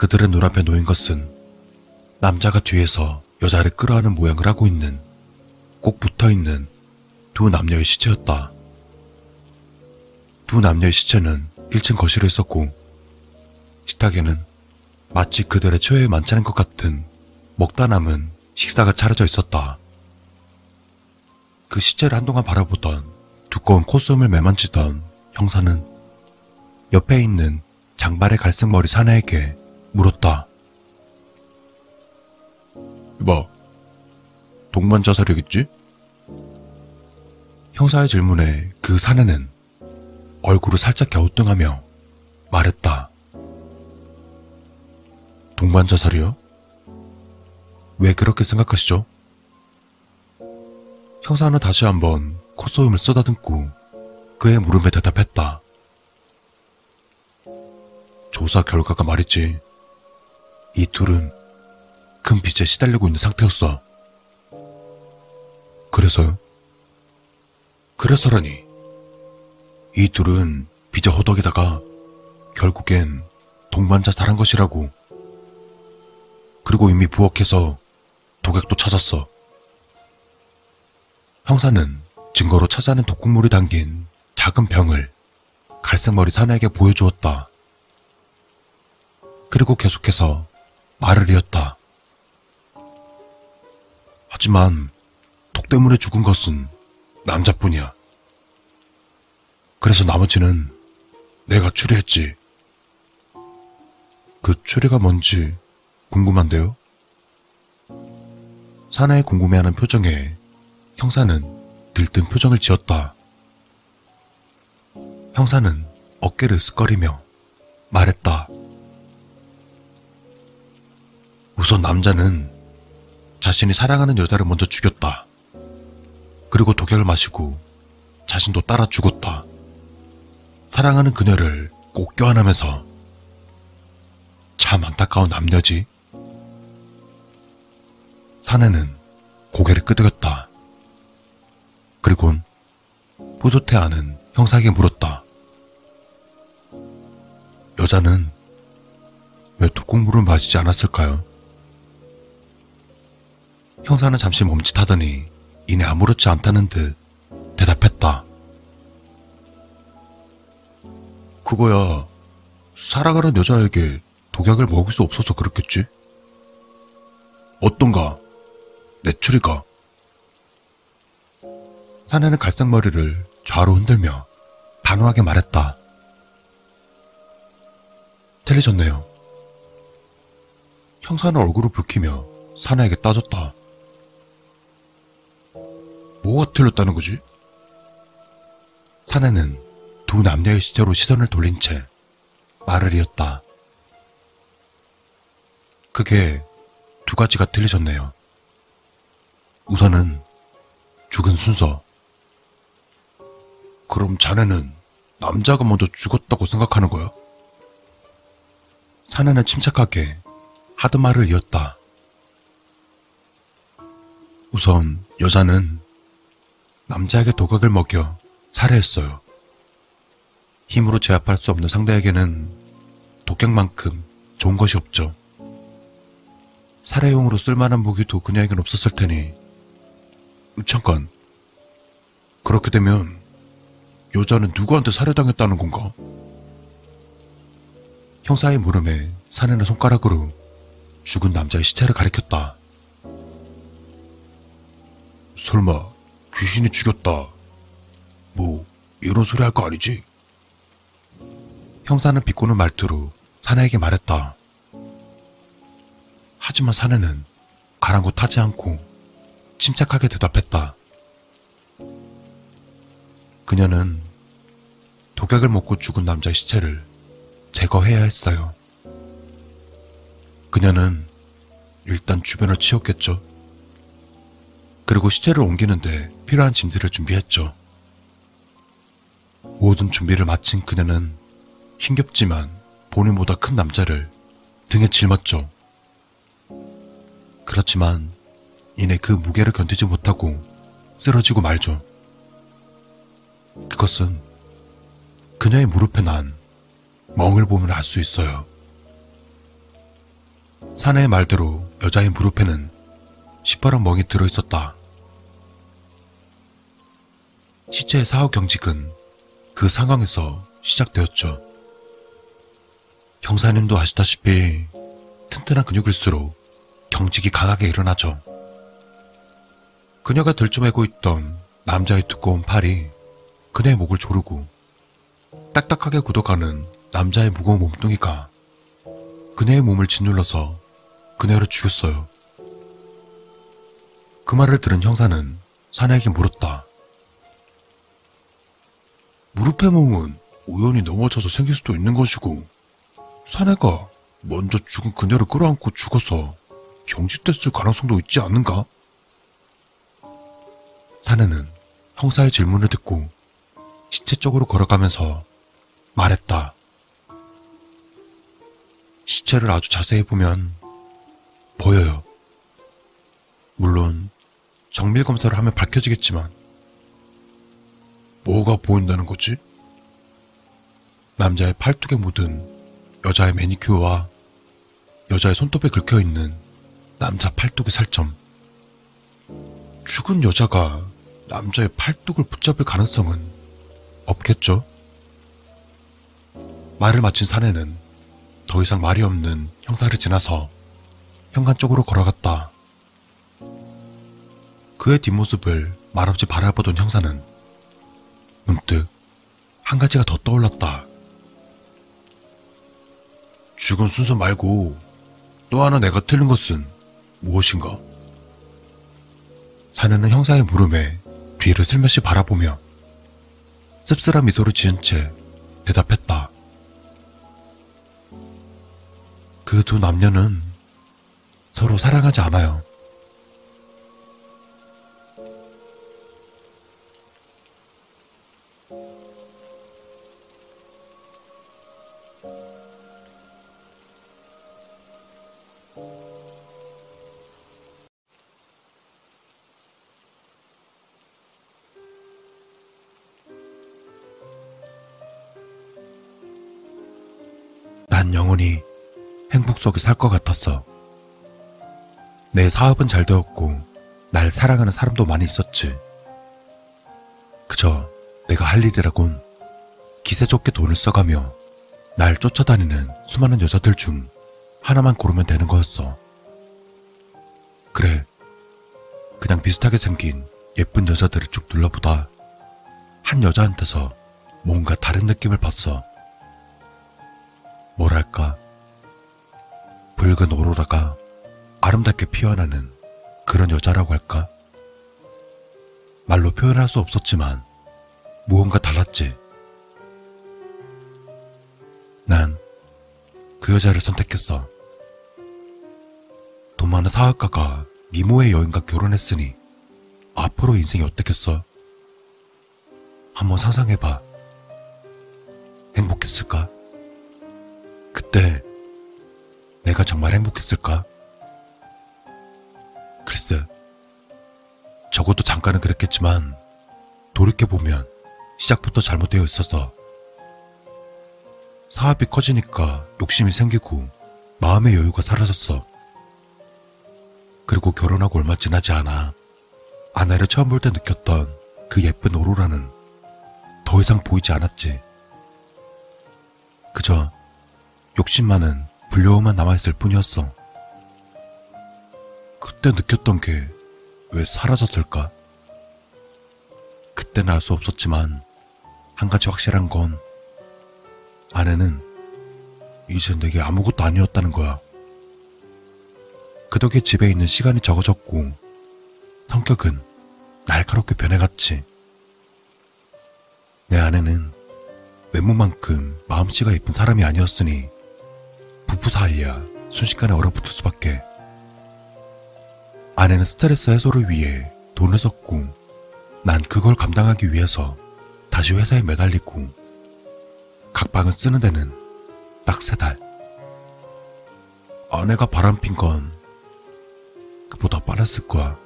그들의 눈앞에 놓인 것은 남자가 뒤에서 여자를 끌어안는 모양을 하고 있는 꼭 붙어있는 두 남녀의 시체였다. 두 남녀의 시체는 1층 거실에 있었고 식탁에는 마치 그들의 최후의 만찬인 것 같은 먹다 남은 식사가 차려져 있었다. 그 시체를 한동안 바라보던 두꺼운 콧솜을 매만지던 형사는 옆에 있는 장발의 갈색 머리 사내에게 물었다. 이봐, 동반 자살이겠지? 형사의 질문에 그 사내는 얼굴을 살짝 갸우뚱하며 말했다. 동반 자살이요? 왜 그렇게 생각하시죠? 형사는 다시 한번 콧소음을 쏟아듬고 그의 물음에 대답했다. 조사 결과가 말이지, 이 둘은 큰 빚에 시달리고 있는 상태였어. 그래서요? 그래서라니. 이 둘은 빚에 허덕이다가 결국엔 동반 자살한 것이라고. 그리고 이미 부엌에서 독약도 찾았어. 형사는 증거로 찾아낸 독극물이 담긴 작은 병을 갈색머리 사내에게 보여주었다. 그리고 계속해서 말을 이었다. 하지만 독 때문에 죽은 것은 남자뿐이야. 그래서 나머지는 내가 추리했지. 그 추리가 뭔지 궁금한데요? 사내의 궁금해하는 표정에 형사는 들뜬 표정을 지었다. 형사는 어깨를 으쓱거리며 말했다. 우선 남자는 자신이 사랑하는 여자를 먼저 죽였다. 그리고 독약을 마시고 자신도 따라 죽었다. 사랑하는 그녀를 꼭 껴안으면서. 참 안타까운 남녀지. 사내는 고개를 끄덕였다. 그리곤 뿌듯해하는 형사에게 물었다. 여자는 왜 독극물을 마시지 않았을까요? 형사는 잠시 멈칫하더니 이내 아무렇지 않다는 듯 대답했다. 그거야 사랑하는 여자에게 독약을 먹일 수 없어서 그렇겠지? 어떤가? 내 추리가. 사내는 갈색머리를 좌로 흔들며 단호하게 말했다. 틀리셨네요. 형사는 얼굴을 붉히며 사내에게 따졌다. 뭐가 틀렸다는 거지? 사내는 두 남녀의 시체로 시선을 돌린 채 말을 이었다. 그게 두 가지가 틀리셨네요. 우선은 죽은 순서. 그럼 자네는 남자가 먼저 죽었다고 생각하는 거야? 사내는 침착하게 하던 말을 이었다. 우선 여자는 남자에게 독약을 먹여 살해했어요. 힘으로 제압할 수 없는 상대에게는 독약만큼 좋은 것이 없죠. 살해용으로 쓸만한 무기도 그녀에겐 없었을 테니. 잠깐, 그렇게 되면 여자는 누구한테 살해당했다는 건가? 형사의 물음에 사내는 손가락으로 죽은 남자의 시체를 가리켰다. 설마 귀신이 죽였다, 뭐 이런 소리 할 거 아니지? 형사는 비꼬는 말투로 사내에게 말했다. 하지만 사내는 아랑곳하지 않고 침착하게 대답했다. 그녀는 독약을 먹고 죽은 남자의 시체를 제거해야 했어요. 그녀는 일단 주변을 치웠겠죠. 그리고 시체를 옮기는데 필요한 짐들을 준비했죠. 모든 준비를 마친 그녀는 힘겹지만 본인보다 큰 남자를 등에 짊었죠. 그렇지만 이내 그 무게를 견디지 못하고 쓰러지고 말죠. 그것은 그녀의 무릎에 난 멍을 보면 알 수 있어요. 사내의 말대로 여자의 무릎에는 시퍼런 멍이 들어있었다. 시체의 사후 경직은 그 상황에서 시작되었죠. 형사님도 아시다시피 튼튼한 근육일수록 경직이 강하게 일어나죠. 그녀가 들쳐매고 있던 남자의 두꺼운 팔이 그녀의 목을 조르고 딱딱하게 굳어가는 남자의 무거운 몸뚱이가 그녀의 몸을 짓눌러서 그녀를 죽였어요. 그 말을 들은 형사는 사내에게 물었다. 무릎의 몸은 우연히 넘어져서 생길 수도 있는 것이고 사내가 먼저 죽은 그녀를 끌어안고 죽어서 경직됐을 가능성도 있지 않은가? 사내는 형사의 질문을 듣고 시체 쪽으로 걸어가면서 말했다. 시체를 아주 자세히 보면 보여요. 물론 정밀검사를 하면 밝혀지겠지만. 뭐가 보인다는 거지? 남자의 팔뚝에 묻은 여자의 매니큐어와 여자의 손톱에 긁혀있는 남자 팔뚝의 살점. 죽은 여자가 남자의 팔뚝을 붙잡을 가능성은 없겠죠? 말을 마친 사내는 더 이상 말이 없는 형사를 지나서 현관 쪽으로 걸어갔다. 그의 뒷모습을 말없이 바라보던 형사는 문득 한 가지가 더 떠올랐다. 죽은 순서 말고 또 하나 내가 틀린 것은 무엇인가? 사내는 형사의 물음에 뒤를 슬며시 바라보며 씁쓸한 미소를 지은 채 대답했다. 그 두 남녀는 서로 사랑하지 않아요. 난 영원히 행복 속에 살 것 같았어. 내 사업은 잘 되었고 날 사랑하는 사람도 많이 있었지. 그저 내가 할 일이라곤 기세 좋게 돈을 써가며 날 쫓아다니는 수많은 여자들 중 하나만 고르면 되는 거였어. 그래, 그냥 비슷하게 생긴 예쁜 여자들을 쭉 둘러보다 한 여자한테서 뭔가 다른 느낌을 봤어. 뭐랄까, 붉은 오로라가 아름답게 피어나는 그런 여자라고 할까? 말로 표현할 수 없었지만 무언가 달랐지. 난 그 여자를 선택했어. 돈 많은 사업가가 미모의 여인과 결혼했으니 앞으로 인생이 어땠겠어? 한번 상상해봐. 행복했을까? 그때 내가 정말 행복했을까? 글쎄, 적어도 잠깐은 그랬겠지만 돌이켜보면 시작부터 잘못되어 있어서 사업이 커지니까 욕심이 생기고 마음의 여유가 사라졌어. 그리고 결혼하고 얼마 지나지 않아 아내를 처음 볼 때 느꼈던 그 예쁜 오로라는 더 이상 보이지 않았지. 그저 욕심 많은 불려움만 남아있을 뿐이었어. 그때 느꼈던 게 왜 사라졌을까? 그때는 알 수 없었지만 한 가지 확실한 건 아내는 이제 내게 아무것도 아니었다는 거야. 그 덕에 집에 있는 시간이 적어졌고 성격은 날카롭게 변해갔지. 내 아내는 외모만큼 마음씨가 예쁜 사람이 아니었으니 부부 사이야 순식간에 얼어붙을 수밖에. 아내는 스트레스 해소를 위해 돈을 썼고 난 그걸 감당하기 위해서 다시 회사에 매달리고 각방을 쓰는 데는 딱 3달. 아내가 바람핀 건 그보다 빨랐을 거야.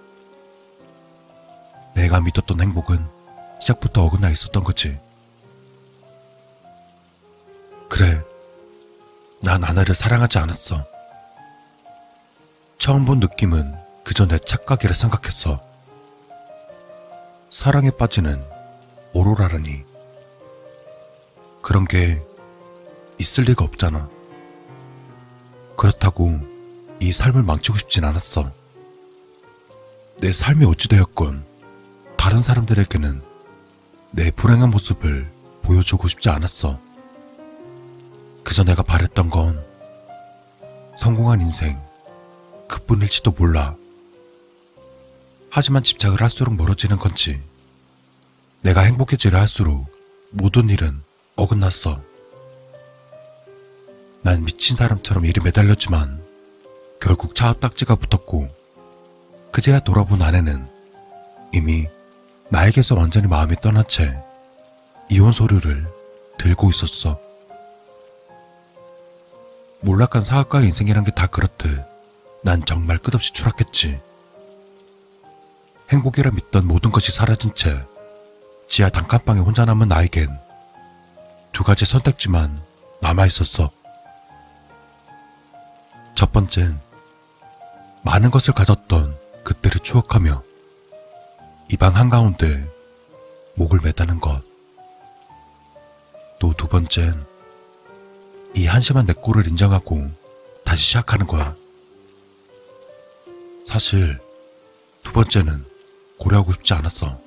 내가 믿었던 행복은 시작부터 어긋나 있었던 거지. 그래, 난 아내를 사랑하지 않았어. 처음 본 느낌은 그저 내 착각이라 생각했어. 사랑에 빠지는 오로라라니. 그런 게 있을 리가 없잖아. 그렇다고 이 삶을 망치고 싶진 않았어. 내 삶이 어찌되었건 다른 사람들에게는 내 불행한 모습을 보여주고 싶지 않았어. 그저 내가 바랬던 건 성공한 인생 그뿐일지도 몰라. 하지만 집착을 할수록 멀어지는 건지 내가 행복해지려 할수록 모든 일은 어긋났어. 난 미친 사람처럼 일에 매달렸지만 결국 차 앞 딱지가 붙었고, 그제야 돌아본 아내는 이미 나에게서 완전히 마음이 떠난 채 이혼 서류를 들고 있었어. 몰락한 사학과의 인생이란 게 다 그렇듯 난 정말 끝없이 추락했지. 행복이라 믿던 모든 것이 사라진 채 지하 단칸방에 혼자 남은 나에겐 두 가지 선택지만 남아있었어. 첫 번째는 많은 것을 가졌던 그때를 추억하며 이 방 한가운데 목을 매다는 것. 또 두 번째는 이 한심한 내 꼴을 인정하고 다시 시작하는 거야. 사실 두 번째는 고려하고 싶지 않았어.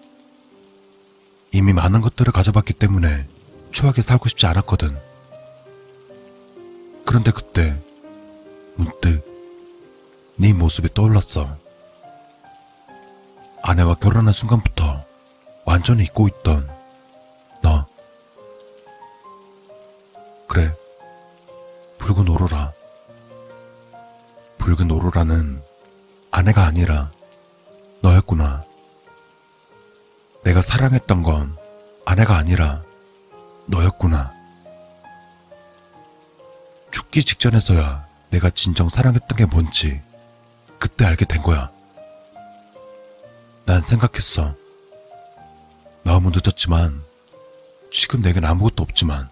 이미 많은 것들을 가져봤기 때문에 추하게 살고 싶지 않았거든. 그런데 그때 문득 네 모습이 떠올랐어. 아내와 결혼한 순간부터 완전히 잊고 있던 너. 그래, 붉은 오로라. 붉은 오로라는 아내가 아니라 너였구나. 내가 사랑했던 건 아내가 아니라 너였구나. 죽기 직전에서야 내가 진정 사랑했던 게 뭔지 그때 알게 된 거야. 난 생각했어. 너무 늦었지만, 지금 내겐 아무것도 없지만,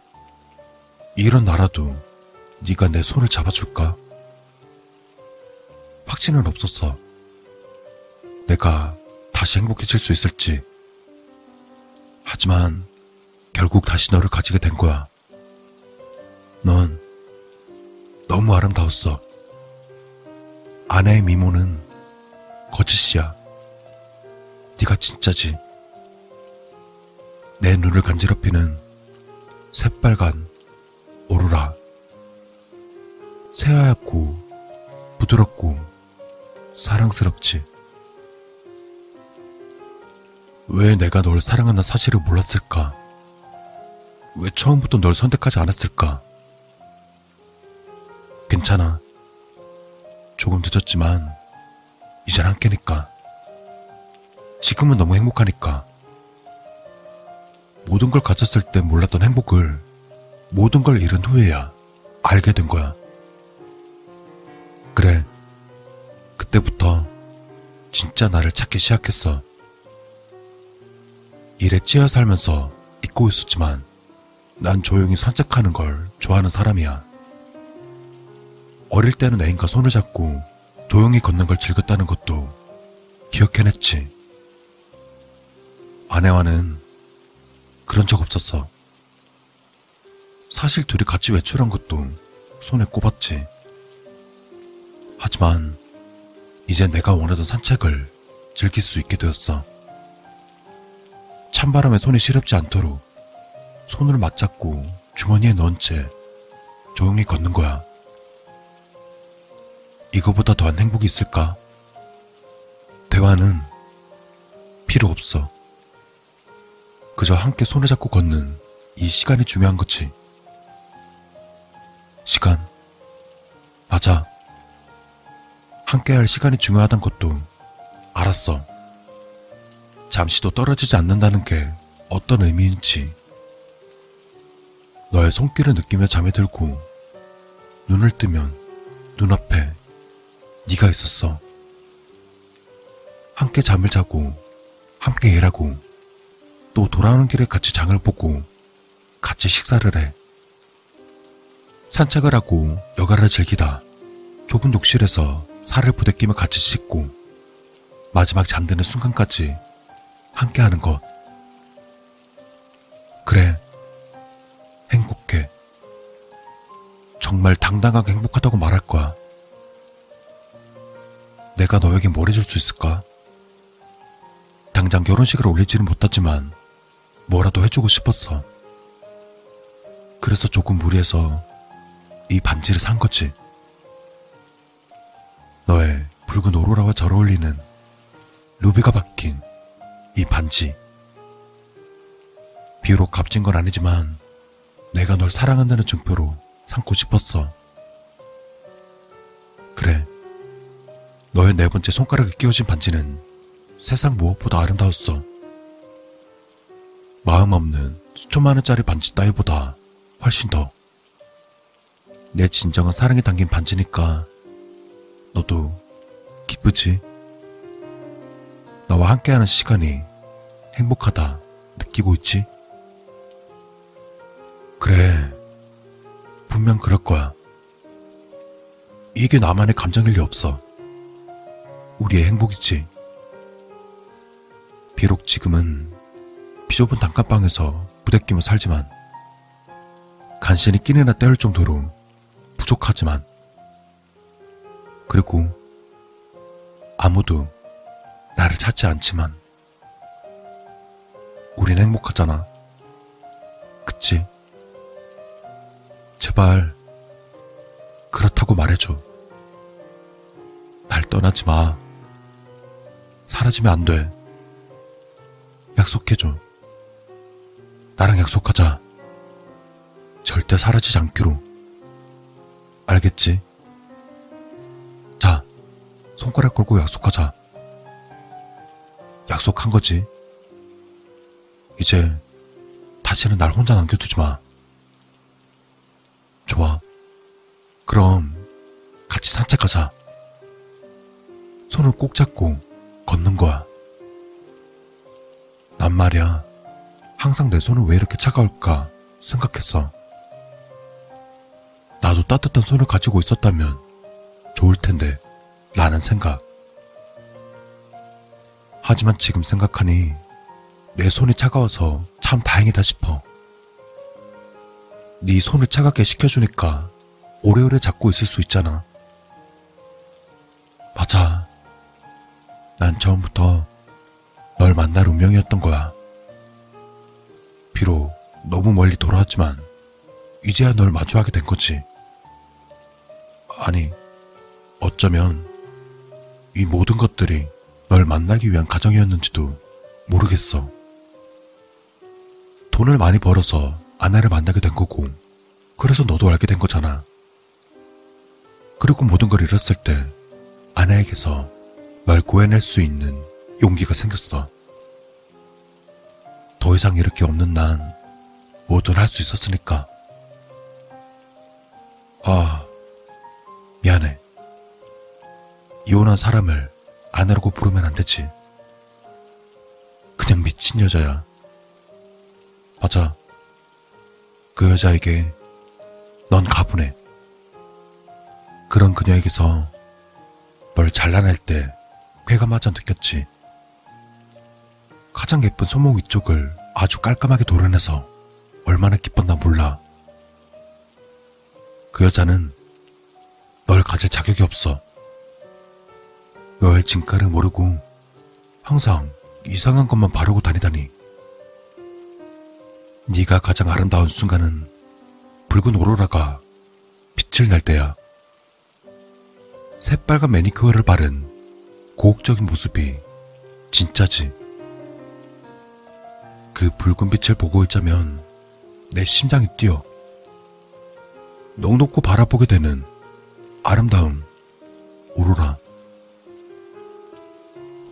이런 나라도 네가 내 손을 잡아줄까? 확신은 없었어. 내가 다시 행복해질 수 있을지. 하지만 결국 다시 너를 가지게 된 거야. 넌 너무 아름다웠어. 아내의 미모는 거짓이야. 네가 진짜지. 내 눈을 간지럽히는 새빨간 오로라. 새하얗고 부드럽고 사랑스럽지. 왜 내가 널 사랑하는 사실을 몰랐을까? 왜 처음부터 널 선택하지 않았을까? 괜찮아. 조금 늦었지만 이젠 함께니까. 지금은 너무 행복하니까. 모든 걸 가졌을 때 몰랐던 행복을, 모든 걸 잃은 후에야 알게 된 거야. 그래, 그때부터 진짜 나를 찾기 시작했어. 일에 찌어 살면서 잊고 있었지만 난 조용히 산책하는 걸 좋아하는 사람이야. 어릴 때는 애인과 손을 잡고 조용히 걷는 걸 즐겼다는 것도 기억해냈지. 아내와는 그런 적 없었어. 사실 둘이 같이 외출한 것도 손에 꼽았지. 하지만 이제 내가 원하던 산책을 즐길 수 있게 되었어. 찬바람에 손이 시렵지 않도록 손을 맞잡고 주머니에 넣은 채 조용히 걷는 거야. 이거보다 더한 행복이 있을까? 대화는 필요 없어. 그저 함께 손을 잡고 걷는 이 시간이 중요한 거지. 시간. 맞아. 함께할 시간이 중요하단 것도 알았어. 잠시도 떨어지지 않는다는 게 어떤 의미인지. 너의 손길을 느끼며 잠이 들고 눈을 뜨면 눈앞에 네가 있었어. 함께 잠을 자고 함께 일하고 또 돌아오는 길에 같이 장을 보고 같이 식사를 해. 산책을 하고 여가를 즐기다 좁은 욕실에서 살을 부대끼며 같이 씻고 마지막 잠드는 순간까지 함께하는 것. 그래, 행복해. 정말 당당하게 행복하다고 말할 거야. 내가 너에게 뭘 해줄 수 있을까? 당장 결혼식을 올리지는 못하지만 뭐라도 해주고 싶었어. 그래서 조금 무리해서 이 반지를 산 거지. 너의 붉은 오로라와 잘 어울리는 루비가 박힌 이 반지. 비록 값진 건 아니지만 내가 널 사랑한다는 증표로 삼고 싶었어. 그래, 너의 네 번째 손가락에 끼워진 반지는 세상 무엇보다 아름다웠어. 마음 없는 수천만 원짜리 반지 따위보다 훨씬 더. 내 진정한 사랑이 담긴 반지니까 너도 기쁘지? 나와 함께하는 시간이 행복하다 느끼고 있지? 그래, 분명 그럴 거야. 이게 나만의 감정일 리 없어. 우리의 행복이지. 비록 지금은 비좁은 단칸방에서 부대끼며 살지만, 간신히 끼니나 때울 정도로 부족하지만, 그리고 아무도 나를 찾지 않지만 우린 행복하잖아. 그치? 제발 그렇다고 말해줘. 날 떠나지 마. 사라지면 안 돼. 약속해줘. 나랑 약속하자. 절대 사라지지 않기로. 알겠지? 자, 손가락 걸고 약속하자. 약속한 거지. 이제 다시는 날 혼자 남겨두지 마. 좋아. 그럼 같이 산책하자. 손을 꼭 잡고 걷는 거야. 난 말이야, 항상 내 손은 왜 이렇게 차가울까 생각했어. 나도 따뜻한 손을 가지고 있었다면 좋을 텐데 라는 생각. 하지만 지금 생각하니 내 손이 차가워서 참 다행이다 싶어. 네 손을 차갑게 식혀주니까 오래오래 잡고 있을 수 있잖아. 맞아. 난 처음부터 널 만날 운명이었던 거야. 비록 너무 멀리 돌아왔지만 이제야 널 마주하게 된 거지. 아니, 어쩌면 이 모든 것들이 널 만나기 위한 과정이었는지도 모르겠어. 돈을 많이 벌어서 아내를 만나게 된 거고, 그래서 너도 알게 된 거잖아. 그리고 모든 걸 잃었을 때 아내에게서 널 구해낼 수 있는 용기가 생겼어. 더 이상 잃을 게 없는 난 뭐든 할 수 있었으니까. 아, 미안해. 이혼한 사람을 아내라고 부르면 안 되지. 그냥 미친 여자야. 맞아. 그 여자에게 넌 가분해. 그런 그녀에게서 널 잘라낼 때 쾌감마저 느꼈지. 가장 예쁜 손목 위쪽을 아주 깔끔하게 도려내서 얼마나 기뻤나 몰라. 그 여자는 널 가질 자격이 없어. 너의 진가를 모르고 항상 이상한 것만 바르고 다니다니. 네가 가장 아름다운 순간은 붉은 오로라가 빛을 낼 때야. 새빨간 매니큐어를 바른 고혹적인 모습이 진짜지. 그 붉은 빛을 보고 있자면 내 심장이 뛰어. 넉넉히 바라보게 되는 아름다운 오로라.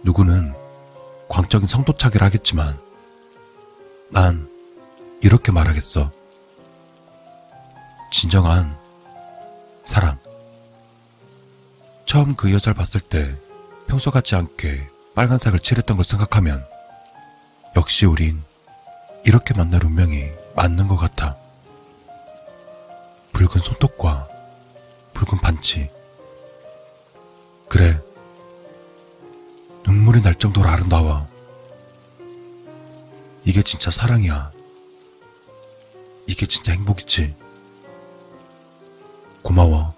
누구는 광적인 성도착이라 하겠지만 난 이렇게 말하겠어. 진정한 사랑. 처음 그 여자를 봤을 때 평소 같지 않게 빨간색을 칠했던 걸 생각하면 역시 우린 이렇게 만날 운명이 맞는 것 같아. 붉은 손톱과 붉은 반지. 그래, 눈물이 날 정도로 아름다워. 이게 진짜 사랑이야. 이게 진짜 행복이지. 고마워.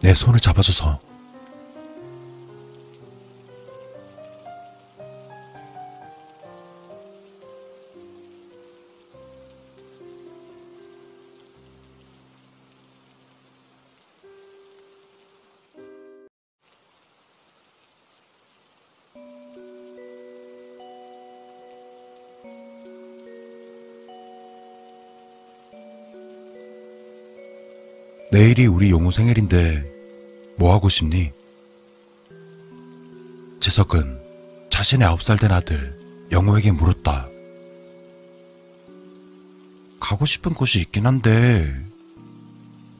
내 손을 잡아줘서. 내일이 우리 용호 생일인데 뭐 하고 싶니? 재석은 자신의 9살 된 아들 영호에게 물었다. 가고 싶은 곳이 있긴 한데,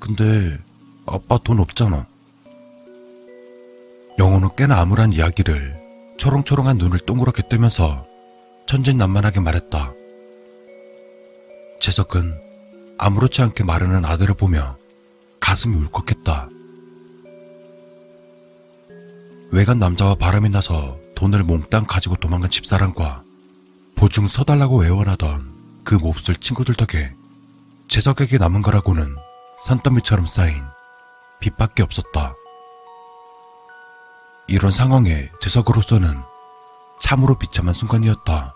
근데 아빠 돈 없잖아. 영호는 꽤나 암울한 이야기를 초롱초롱한 눈을 동그랗게 뜨면서 천진난만하게 말했다. 재석은 아무렇지 않게 마르는 아들을 보며 가슴이 울컥했다. 외간 남자와 바람이 나서 돈을 몽땅 가지고 도망간 집사람과 보증 서달라고 애원하던 그 몹쓸 친구들 덕에 재석에게 남은 거라고는 산더미처럼 쌓인 빚밖에 없었다. 이런 상황에 재석으로서는 참으로 비참한 순간이었다.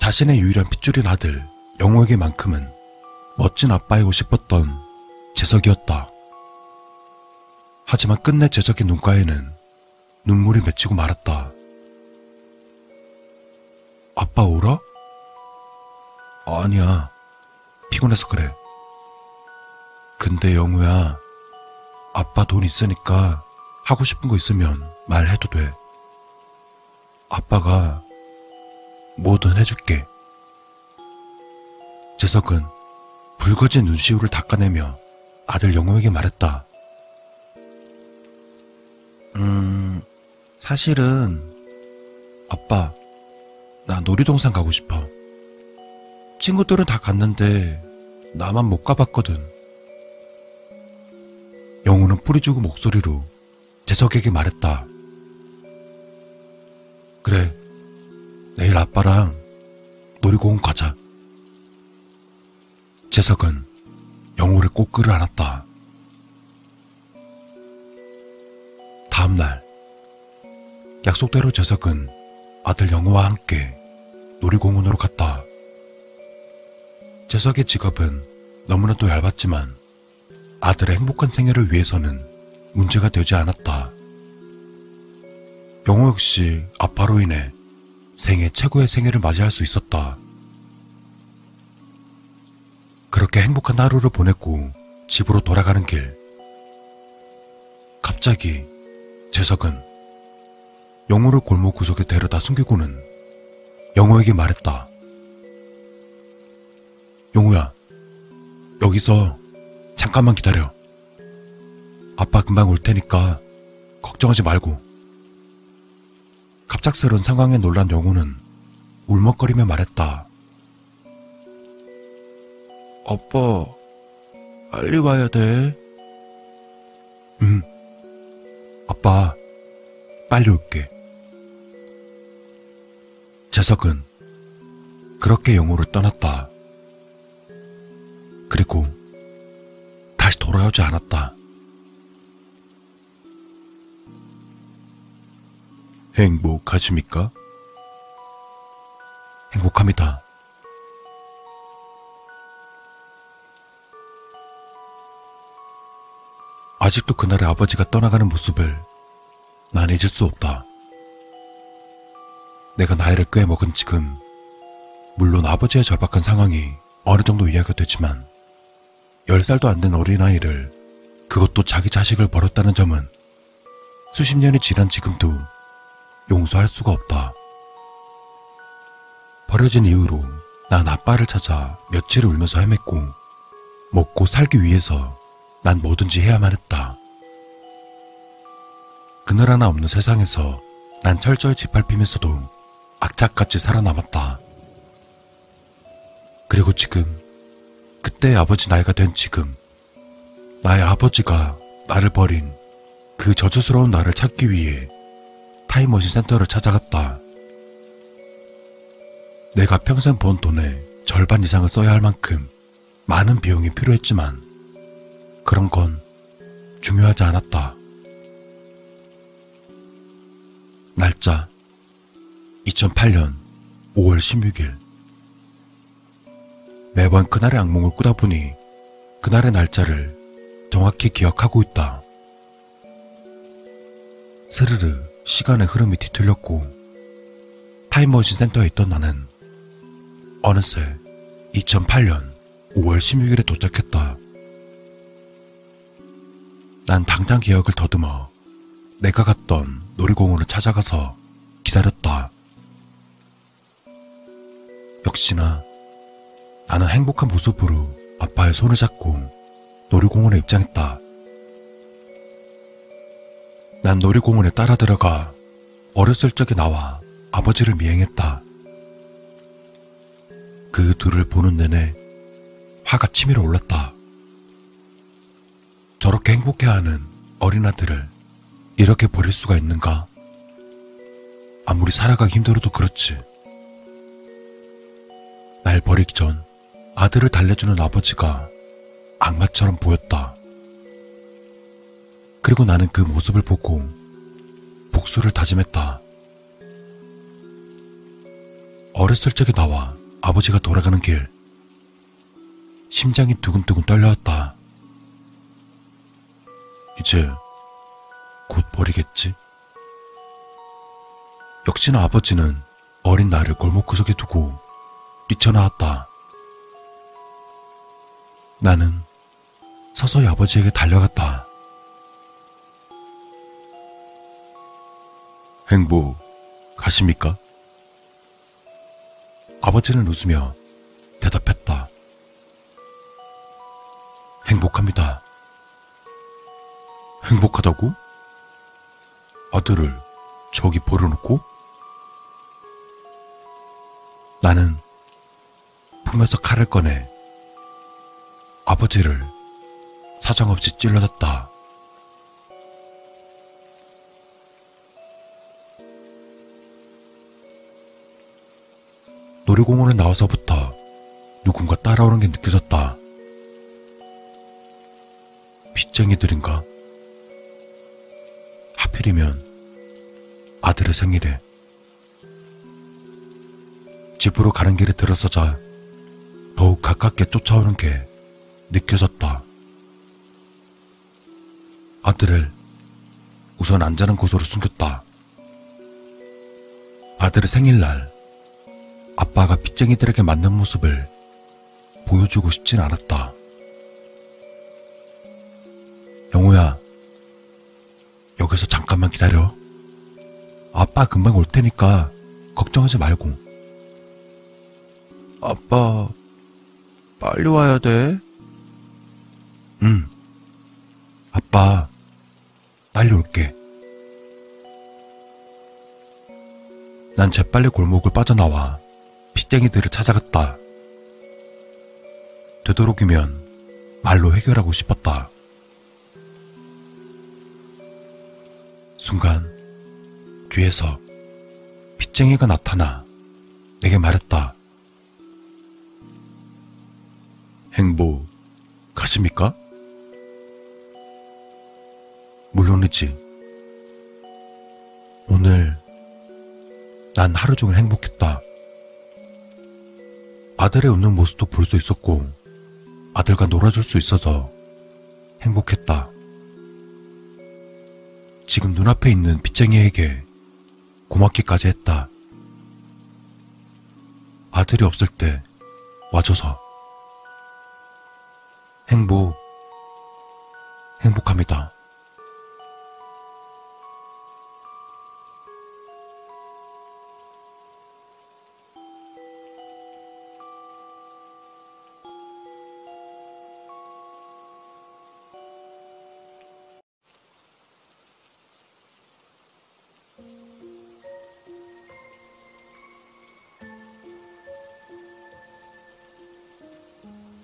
자신의 유일한 핏줄인 아들 영호에게만큼은 멋진 아빠이고 싶었던 재석이었다. 하지만 끝내 재석의 눈가에는 눈물이 맺히고 말았다. 아빠 울어? 아니야. 피곤해서 그래. 근데 영우야, 아빠 돈 있으니까 하고 싶은 거 있으면 말해도 돼. 아빠가 뭐든 해줄게. 재석은 붉어진 눈시울을 닦아내며 아들 영호에게 말했다. 사실은 아빠, 나 놀이동산 가고 싶어. 친구들은 다 갔는데 나만 못 가봤거든. 영호는 뿌리 죽은 목소리로 재석에게 말했다. 그래, 내일 아빠랑 놀이공원 가자. 재석은 영호를 꼭 끌어안았다. 다음날 약속대로 재석은 아들 영호와 함께 놀이공원으로 갔다. 재석의 지갑은 너무나도 얇았지만 아들의 행복한 생애를 위해서는 문제가 되지 않았다. 영호 역시 아빠로 인해 생애 최고의 생애를 맞이할 수 있었다. 그렇게 행복한 하루를 보냈고 집으로 돌아가는 길, 갑자기 재석은 영호를 골목 구석에 데려다 숨기고는 영호에게 말했다. 영호야, 여기서 잠깐만 기다려. 아빠 금방 올 테니까 걱정하지 말고. 갑작스런 상황에 놀란 영호는 울먹거리며 말했다. 아빠, 빨리 와야 돼. 응, 아빠, 빨리 올게. 재석은 그렇게 영호를 떠났다. 그리고 다시 돌아오지 않았다. 행복하십니까? 행복합니다. 아직도 그날의 아버지가 떠나가는 모습을 난 잊을 수 없다. 내가 나이를 꽤 먹은 지금, 물론 아버지의 절박한 상황이 어느 정도 이해가 되지만 10살도 안 된 어린아이를, 그것도 자기 자식을 버렸다는 점은 수십 년이 지난 지금도 용서할 수가 없다. 버려진 이후로 난 아빠를 찾아 며칠을 울면서 헤맸고, 먹고 살기 위해서 난 뭐든지 해야만 했다. 그늘 하나 없는 세상에서 난 철저히 짓밟히면서도 악착같이 살아남았다. 그리고 지금, 그때의 아버지 나이가 된 지금, 나의 아버지가 나를 버린 그 저주스러운 나를 찾기 위해 타임머신 센터를 찾아갔다. 내가 평생 번 돈의 절반 이상을 써야 할 만큼 많은 비용이 필요했지만 그런 건 중요하지 않았다. 날짜 2008년 5월 16일. 매번 그날의 악몽을 꾸다 보니 그날의 날짜를 정확히 기억하고 있다. 스르르 시간의 흐름이 뒤틀렸고 타임머신 센터에 있던 나는 어느새 2008년 5월 16일에 도착했다. 난 당장 기억을 더듬어 내가 갔던 놀이공원을 찾아가서 기다렸다. 역시나 나는 행복한 모습으로 아빠의 손을 잡고 놀이공원에 입장했다. 난 놀이공원에 따라 들어가 어렸을 적에 나와 아버지를 미행했다. 그 둘을 보는 내내 화가 치밀어 올랐다. 저렇게 행복해하는 어린아들을 이렇게 버릴 수가 있는가? 아무리 살아가기 힘들어도 그렇지. 날 버리기 전 아들을 달래주는 아버지가 악마처럼 보였다. 그리고 나는 그 모습을 보고 복수를 다짐했다. 어렸을 적에 나와 아버지가 돌아가는 길, 심장이 두근두근 떨려왔다. 이제 곧 버리겠지? 역시나 아버지는 어린 나를 골목구석에 두고 뛰쳐나왔다. 나는 서서히 아버지에게 달려갔다. 행복 가십니까? 아버지는 웃으며 대답했다. 행복합니다. 행복하다고? 아들을 저기 버려놓고? 나는 품에서 칼을 꺼내 아버지를 사정없이 찔러댔다. 놀이공원을 나와서부터 누군가 따라오는 게 느껴졌다. 빚쟁이들인가? 하필이면 아들의 생일에. 집으로 가는 길에 들어서자 더욱 가깝게 쫓아오는 게 느껴졌다. 아들을 우선 앉아는 곳으로 숨겼다. 아들의 생일날 아빠가 빚쟁이들에게 맞는 모습을 보여주고 싶진 않았다. 영호야, 여기서 잠깐만 기다려. 아빠 금방 올 테니까 걱정하지 말고. 아빠, 빨리 와야 돼? 응, 아빠, 빨리 올게. 난 재빨리 골목을 빠져나와 빚쟁이들을 찾아갔다. 되도록이면 말로 해결하고 싶었다. 순간 뒤에서 빚쟁이가 나타나 내게 말했다. 행복 가십니까? 물론이지. 오늘 난 하루 종일 행복했다. 아들의 웃는 모습도 볼 수 있었고 아들과 놀아줄 수 있어서 행복했다. 지금 눈앞에 있는 빚쟁이에게 고맙기까지 했다. 아들이 없을 때 와줘서. 행복합니다.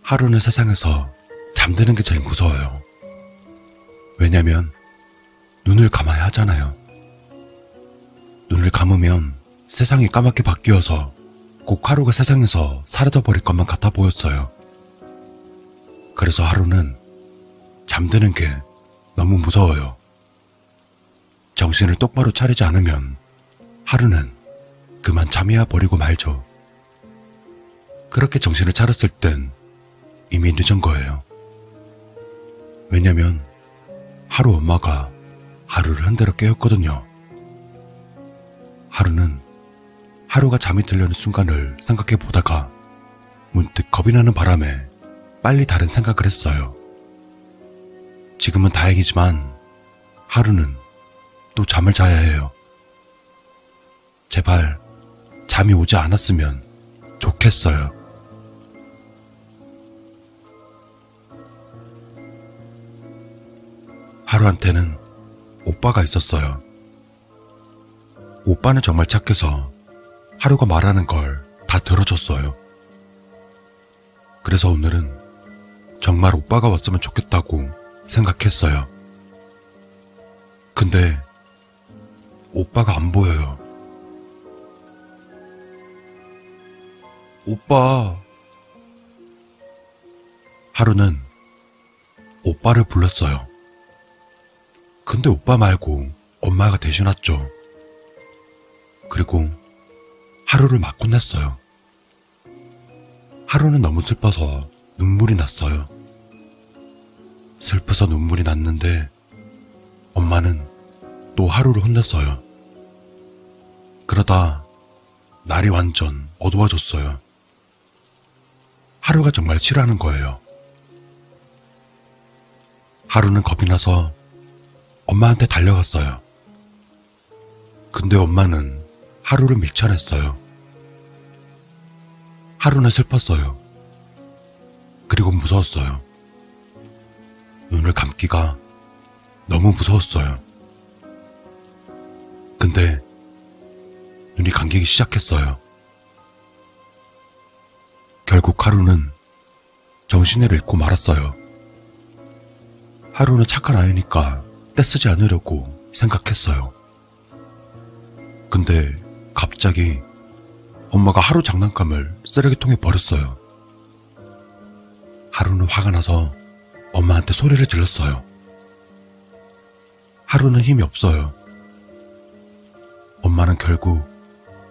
하루는 세상에서 잠드는 게 제일 무서워요. 왜냐면 눈을 감아야 하잖아요. 눈을 감으면 세상이 까맣게 바뀌어서 곧 하루가 세상에서 사라져버릴 것만 같아 보였어요. 그래서 하루는 잠드는 게 너무 무서워요. 정신을 똑바로 차리지 않으면 하루는 그만 잠이야 버리고 말죠. 그렇게 정신을 차렸을 땐 이미 늦은 거예요. 왜냐면 하루 엄마가 하루를 흔들어 깨웠거든요. 하루는 하루가 잠이 들려는 순간을 생각해 보다가 문득 겁이 나는 바람에 빨리 다른 생각을 했어요. 지금은 다행이지만 하루는 또 잠을 자야 해요. 제발 잠이 오지 않았으면 좋겠어요. 하루한테는 오빠가 있었어요. 오빠는 정말 착해서 하루가 말하는 걸 다 들어줬어요. 그래서 오늘은 정말 오빠가 왔으면 좋겠다고 생각했어요. 근데 오빠가 안 보여요. 오빠. 하루는 오빠를 불렀어요. 근데 오빠 말고 엄마가 대신 왔죠. 그리고 하루를 막 혼냈어요. 하루는 너무 슬퍼서 눈물이 났어요. 슬퍼서 눈물이 났는데 엄마는 또 하루를 혼냈어요. 그러다 날이 완전 어두워졌어요. 하루가 정말 싫어하는 거예요. 하루는 겁이 나서 엄마한테 달려갔어요. 근데 엄마는 하루를 밀쳐냈어요. 하루는 슬펐어요. 그리고 무서웠어요. 눈을 감기가 너무 무서웠어요. 근데 눈이 감기기 시작했어요. 결국 하루는 정신을 잃고 말았어요. 하루는 착한 아이니까 떼쓰지 않으려고 생각했어요. 근데 갑자기 엄마가 하루 장난감을 쓰레기통에 버렸어요. 하루는 화가 나서 엄마한테 소리를 질렀어요. 하루는 힘이 없어요. 엄마는 결국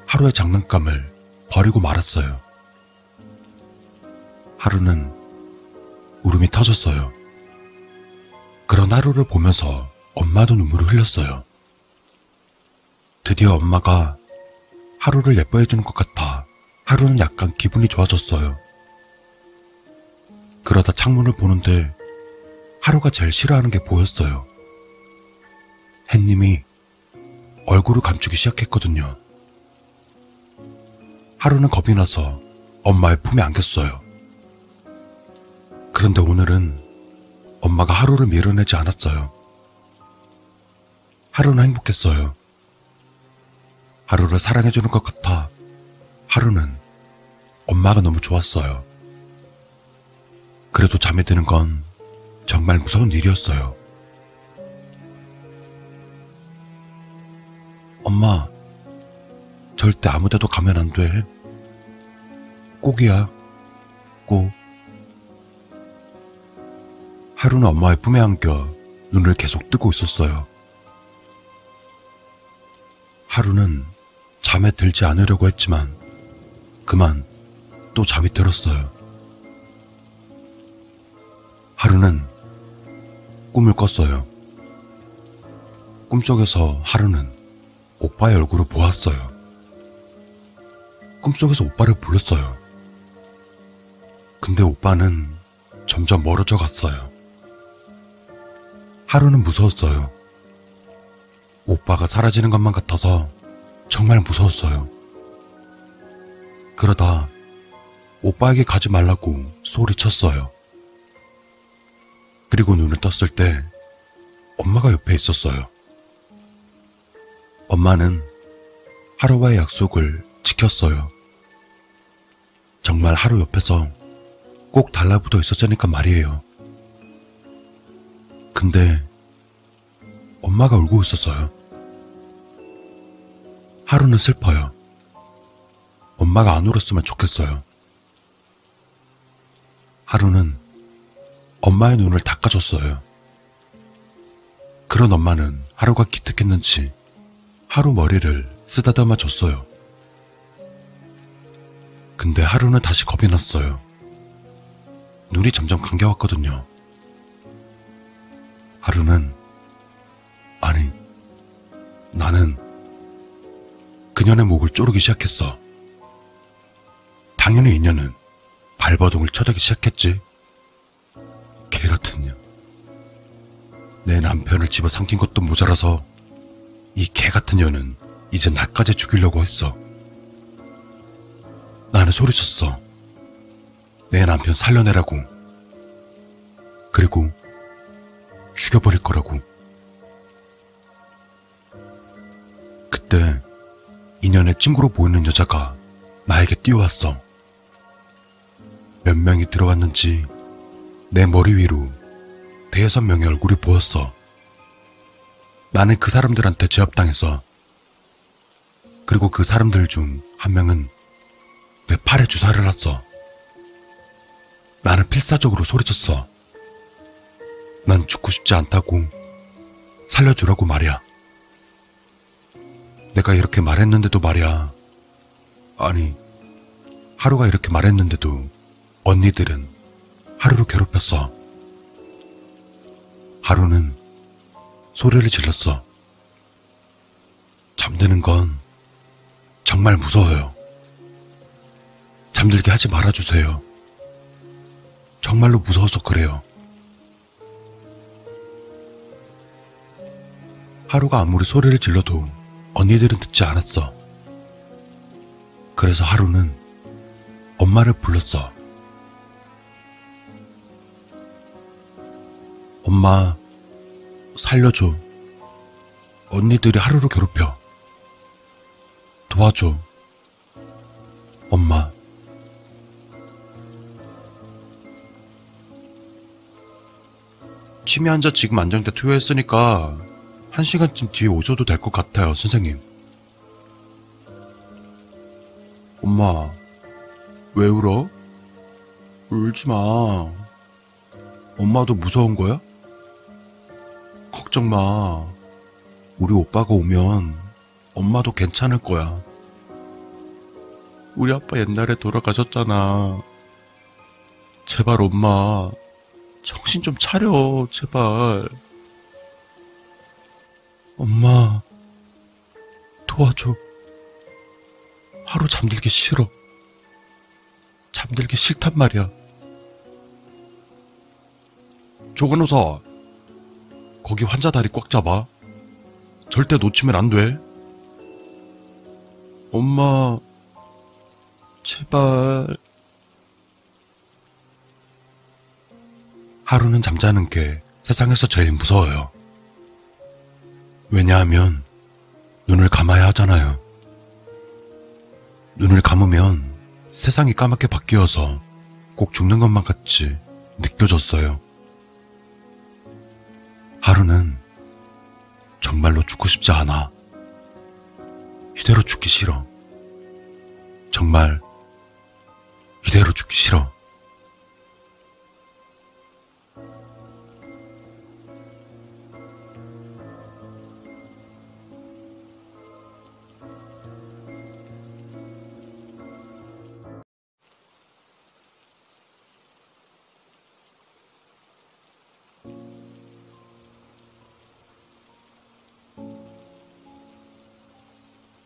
하루의 장난감을 버리고 말았어요. 하루는 울음이 터졌어요. 그런 하루를 보면서 엄마도 눈물을 흘렸어요. 드디어 엄마가 하루를 예뻐해주는 것 같아 하루는 약간 기분이 좋아졌어요. 그러다 창문을 보는데 하루가 제일 싫어하는 게 보였어요. 햇님이 얼굴을 감추기 시작했거든요. 하루는 겁이 나서 엄마의 품에 안겼어요. 그런데 오늘은 엄마가 하루를 밀어내지 않았어요. 하루는 행복했어요. 하루를 사랑해주는 것 같아 하루는 엄마가 너무 좋았어요. 그래도 잠이 드는 건 정말 무서운 일이었어요. 엄마, 절대 아무 데도 가면 안 돼. 꼭이야, 꼭. 하루는 엄마의 품에 안겨 눈을 계속 뜨고 있었어요. 하루는 잠에 들지 않으려고 했지만 그만 또 잠이 들었어요. 하루는 꿈을 꿨어요. 꿈속에서 하루는 오빠의 얼굴을 보았어요. 꿈속에서 오빠를 불렀어요. 근데 오빠는 점점 멀어져 갔어요. 하루는 무서웠어요. 오빠가 사라지는 것만 같아서 정말 무서웠어요. 그러다 오빠에게 가지 말라고 소리쳤어요. 그리고 눈을 떴을 때 엄마가 옆에 있었어요. 엄마는 하루와의 약속을 지켰어요. 정말 하루 옆에서 꼭 달라붙어 있었으니까 말이에요. 근데 엄마가 울고 있었어요. 하루는 슬퍼요. 엄마가 안 울었으면 좋겠어요. 하루는 엄마의 눈을 닦아줬어요. 그런 엄마는 하루가 기특했는지 하루 머리를 쓰다듬어 줬어요. 근데 하루는 다시 겁이 났어요. 눈이 점점 감겨왔거든요. 하루는 아니 나는 그녀의 목을 쪼르기 시작했어. 당연히 이녀는 발버둥을 쳐대기 시작했지. 개같은 년. 내 남편을 집어 삼킨 것도 모자라서 이 개같은 년은 이제 나까지 죽이려고 했어. 나는 소리쳤어. 내 남편 살려내라고. 그리고 죽여버릴 거라고. 그때 인연의 친구로 보이는 여자가 나에게 뛰어왔어. 몇 명이 들어왔는지 내 머리 위로 대여섯 명의 얼굴이 보였어. 나는 그 사람들한테 제압당했어. 그리고 그 사람들 중 한 명은 내 팔에 주사를 놨어. 나는 필사적으로 소리쳤어. 난 죽고 싶지 않다고, 살려주라고 말이야. 내가 이렇게 말했는데도 말이야. 아니, 하루가 이렇게 말했는데도 언니들은 하루를 괴롭혔어. 하루는 소리를 질렀어. 잠드는 건 정말 무서워요. 잠들게 하지 말아주세요. 정말로 무서워서 그래요. 하루가 아무리 소리를 질러도 언니들은 듣지 않았어. 그래서 하루는 엄마를 불렀어. 엄마, 살려줘. 언니들이 하루를 괴롭혀. 도와줘. 엄마. 치매 환자 지금 안정대 투여했으니까 1시간쯤 뒤에 오셔도 될 것 같아요, 선생님. 엄마, 왜 울어? 울지 마. 엄마도 무서운 거야? 걱정 마. 우리 오빠가 오면 엄마도 괜찮을 거야. 우리 아빠 옛날에 돌아가셨잖아. 제발 엄마, 정신 좀 차려, 제발. 엄마, 도와줘. 하루 잠들기 싫어. 잠들기 싫단 말이야. 조간호사, 거기 환자 다리 꽉 잡아. 절대 놓치면 안 돼. 엄마, 제발. 하루는 잠자는 게 세상에서 제일 무서워요. 왜냐하면 눈을 감아야 하잖아요. 눈을 감으면 세상이 까맣게 바뀌어서 꼭 죽는 것만 같이 느껴졌어요. 하루는 정말로 죽고 싶지 않아. 이대로 죽기 싫어. 정말 이대로 죽기 싫어.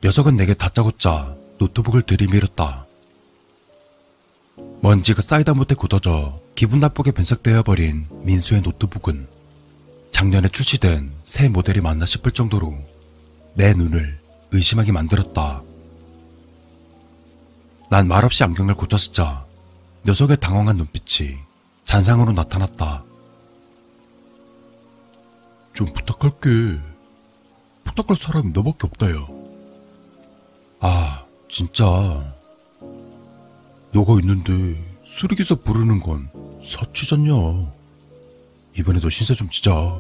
녀석은 내게 다짜고짜 노트북을 들이밀었다. 먼지가 쌓이다 못해 굳어져 기분 나쁘게 변색되어버린 민수의 노트북은 작년에 출시된 새 모델이 맞나 싶을 정도로 내 눈을 의심하게 만들었다. 난 말없이 안경을 고쳐 쓰자 녀석의 당황한 눈빛이 잔상으로 나타났다. 좀 부탁할게. 부탁할 사람이 너밖에 없다요. 아, 진짜 너가 있는데 쓰레기서 부르는 건 사치잖냐. 이번에도 신세 좀 지자.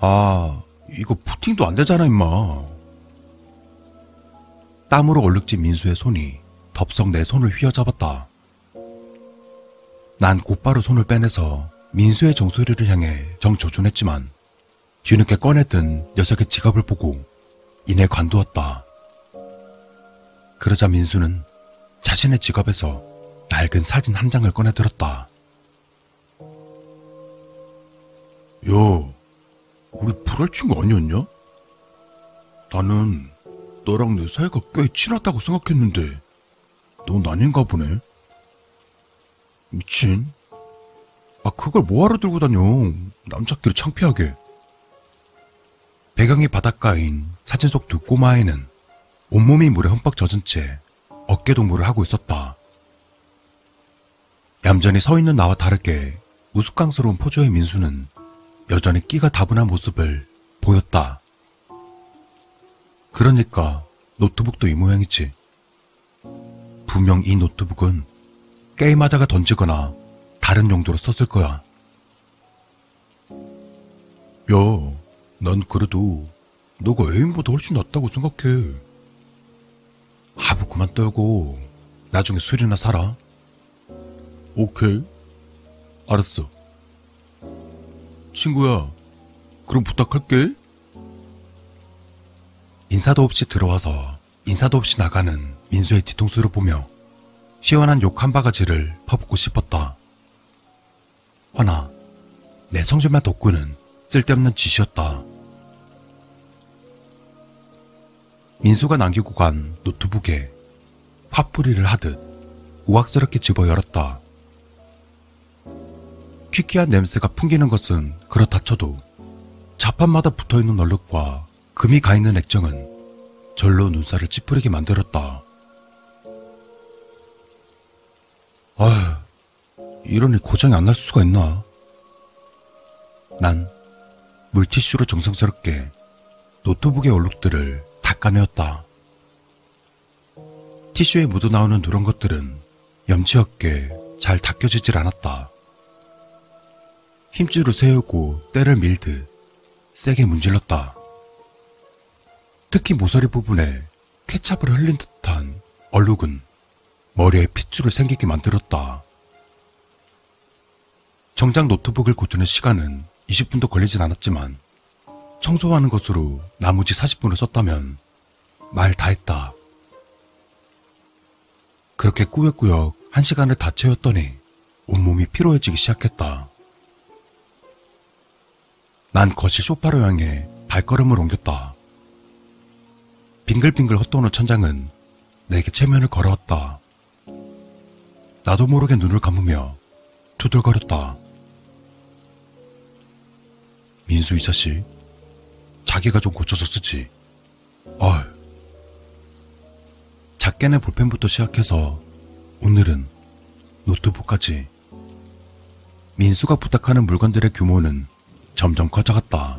아, 이거 부팅도 안 되잖아, 임마. 땀으로 얼룩진 민수의 손이 덥석 내 손을 휘어잡았다. 난 곧바로 손을 빼내서 민수의 정수리를 향해 정조준했지만 뒤늦게 꺼냈던 녀석의 지갑을 보고 이내 관두었다. 그러자 민수는 자신의 지갑에서 낡은 사진 한 장을 꺼내들었다. 야, 우리 불알친 거 아니었냐? 나는 너랑 내 사이가 꽤 친하다고 생각했는데 넌 아닌가 보네. 미친. 아, 그걸 뭐하러 들고 다녀. 남자끼리 창피하게. 배경이 바닷가인 사진 속 두 꼬마애는 온몸이 물에 흠뻑 젖은 채 어깨동무를 하고 있었다. 얌전히 서 있는 나와 다르게 우스꽝스러운 포즈의 민수는 여전히 끼가 다분한 모습을 보였다. 그러니까 노트북도 이 모양이지. 분명 이 노트북은 게임하다가 던지거나 다른 용도로 썼을 거야. 야, 난 그래도 너가 애인보다 훨씬 낫다고 생각해. 하부 그만 떨고 나중에 술이나 사라. 오케이, 알았어. 친구야, 그럼 부탁할게. 인사도 없이 들어와서 인사도 없이 나가는 민수의 뒤통수를 보며 시원한 욕 한 바가지를 퍼붓고 싶었다. 허나 내 성질만 돋구는 쓸데없는 짓이었다. 민수가 남기고 간 노트북에 화풀이를 하듯 우악스럽게 집어 열었다. 퀴퀴한 냄새가 풍기는 것은 그렇다 쳐도 자판마다 붙어있는 얼룩과 금이 가있는 액정은 절로 눈살을 찌푸리게 만들었다. 아휴, 이러니 고장이 안 날 수가 있나. 난 물티슈로 정성스럽게 노트북의 얼룩들을 닦아내었다. 티슈에 묻어나오는 누런 것들은 염치없게 잘 닦여지질 않았다. 힘줄을 세우고 때를 밀듯 세게 문질렀다. 특히 모서리 부분에 케찹을 흘린 듯한 얼룩은 머리에 핏줄을 생기게 만들었다. 정작 노트북을 고치는 시간은 20분도 걸리진 않았지만 청소하는 것으로 나머지 40분을 썼다면 말 다 했다. 그렇게 꾸역꾸역 1시간을 다 채웠더니 온몸이 피로해지기 시작했다. 난 거실 소파로 향해 발걸음을 옮겼다. 빙글빙글 헛도는 천장은 내게 체면을 걸어왔다. 나도 모르게 눈을 감으며 두들거렸다. 민수 이 자식, 자기가 좀 고쳐서 쓰지. 어휴. 작게는 볼펜부터 시작해서 오늘은 노트북까지. 민수가 부탁하는 물건들의 규모는 점점 커져갔다.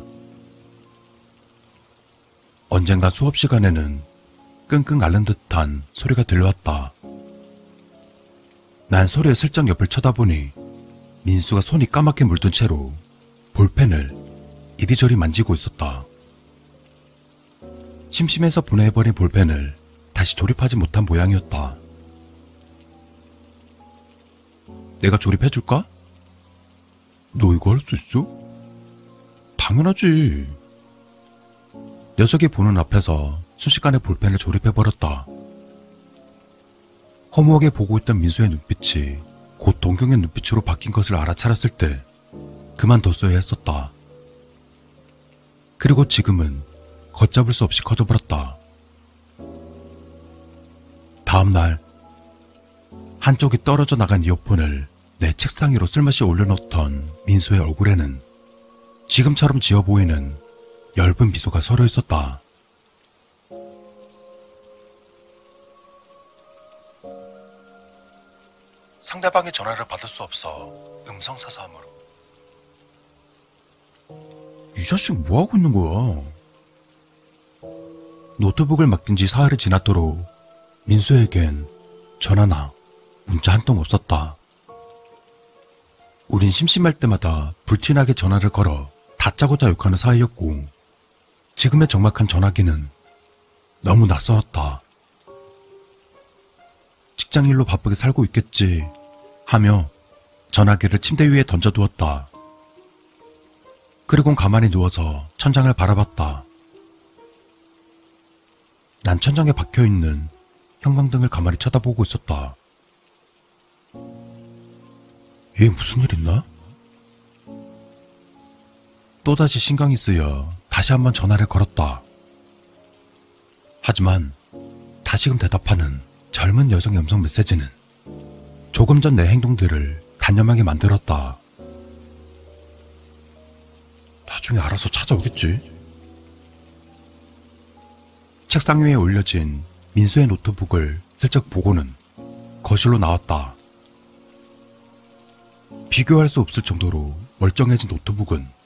언젠가 수업 시간에는 끙끙 앓는 듯한 소리가 들려왔다. 난 소리에 슬쩍 옆을 쳐다보니 민수가 손이 까맣게 물든 채로 볼펜을 이리저리 만지고 있었다. 심심해서 분해해버린 볼펜을 다시 조립하지 못한 모양이었다. 내가 조립해줄까? 너 이거 할 수 있어? 당연하지. 녀석이 보는 앞에서 순식간에 볼펜을 조립해버렸다. 허무하게 보고 있던 민수의 눈빛이 곧 동경의 눈빛으로 바뀐 것을 알아차렸을 때 그만뒀어야 했었다. 그리고 지금은 걷잡을 수 없이 커져버렸다. 다음날 한쪽이 떨어져 나간 이어폰을 내 책상 위로 쓸맛이 올려놓던 민수의 얼굴에는 지금처럼 지어 보이는 엷은 미소가 서려 있었다. 상대방의 전화를 받을 수 없어 음성사서함으로. 이 자식 뭐하고 있는 거야? 노트북을 맡긴 지 사흘이 지났도록 민수에겐 전화나 문자 한 통 없었다. 우린 심심할 때마다 불티나게 전화를 걸어 다짜고짜 욕하는 사이였고 지금의 적막한 전화기는 너무 낯설었다. 직장일로 바쁘게 살고 있겠지 하며 전화기를 침대 위에 던져두었다. 그리곤 가만히 누워서 천장을 바라봤다. 난 천장에 박혀있는 형광등을 가만히 쳐다보고 있었다. 얘 무슨 일 있나? 또다시 신경이 쓰여 다시 한번 전화를 걸었다. 하지만 다시금 대답하는 젊은 여성의 음성 메시지는 조금 전 내 행동들을 단념하게 만들었다. 나중에 알아서 찾아오겠지. 책상 위에 올려진 민수의 노트북을 슬쩍 보고는 거실로 나왔다. 비교할 수 없을 정도로 멀쩡해진 노트북은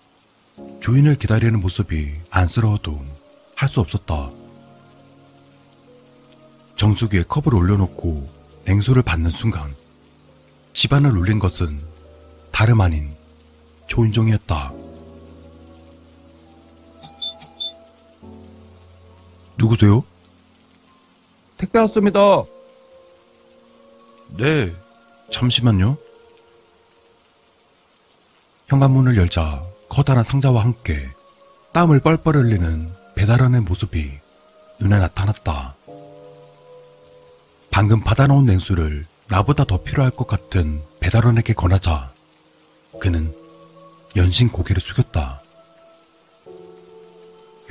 주인을 기다리는 모습이 안쓰러워도 할 수 없었다. 정수기에 컵을 올려놓고 냉수를 받는 순간 집안을 울린 것은 다름 아닌 조인종이었다. 누구세요? 택배 왔습니다. 네, 잠시만요. 현관문을 열자 커다란 상자와 함께 땀을 뻘뻘 흘리는 배달원의 모습이 눈에 나타났다. 방금 받아놓은 냉수를 나보다 더 필요할 것 같은 배달원에게 권하자 그는 연신 고개를 숙였다.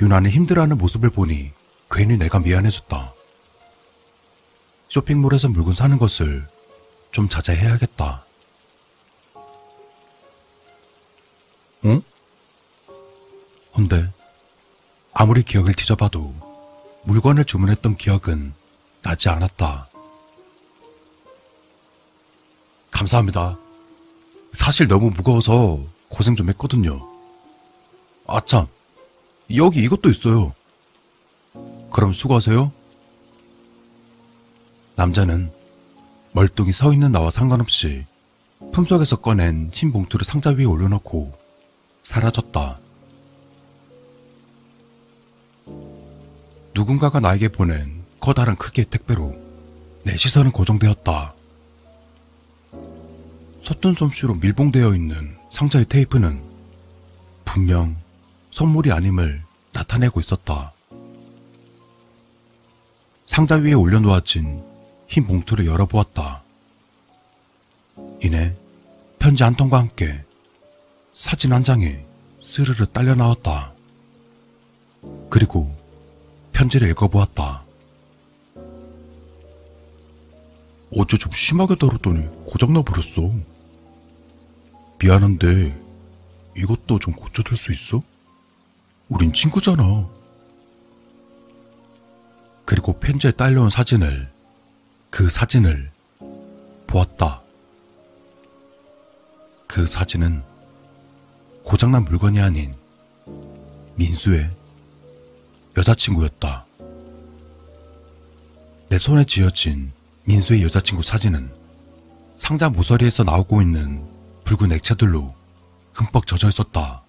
유난히 힘들어하는 모습을 보니 괜히 내가 미안해졌다. 쇼핑몰에서 물건 사는 것을 좀 자제해야겠다. 응? 헌데 아무리 기억을 뒤져봐도 물건을 주문했던 기억은 나지 않았다. 감사합니다. 사실 너무 무거워서 고생 좀 했거든요. 아참, 여기 이것도 있어요. 그럼 수고하세요. 남자는 멀뚱히 서 있는 나와 상관없이 품속에서 꺼낸 흰 봉투를 상자 위에 올려놓고 사라졌다. 누군가가 나에게 보낸 커다란 크기의 택배로 내 시선은 고정되었다. 서툰 솜씨로 밀봉되어 있는 상자의 테이프는 분명 선물이 아님을 나타내고 있었다. 상자 위에 올려놓아진 흰 봉투를 열어보았다. 이내 편지 한 통과 함께 사진 한 장이 스르르 딸려 나왔다. 그리고 편지를 읽어보았다. 어제 좀 심하게 다뤘더니 고장나버렸어. 미안한데 이것도 좀 고쳐줄 수 있어? 우린 친구잖아. 그리고 편지에 딸려온 그 사진을 보았다. 그 사진은 고장난 물건이 아닌 민수의 여자친구였다. 내 손에 쥐어진 민수의 여자친구 사진은 상자 모서리에서 나오고 있는 붉은 액체들로 흠뻑 젖어 있었다.